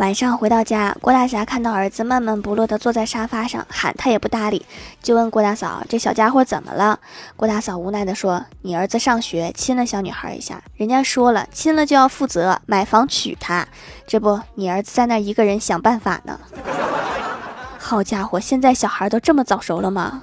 晚上回到家，郭大侠看到儿子闷闷不乐地坐在沙发上，喊他也不搭理，就问郭大嫂：“这小家伙怎么了？”郭大嫂无奈地说：“你儿子上学亲了小女孩一下，人家说了，亲了就要负责，买房娶她。这不，你儿子在那一个人想办法呢。”好家伙，现在小孩都这么早熟了吗？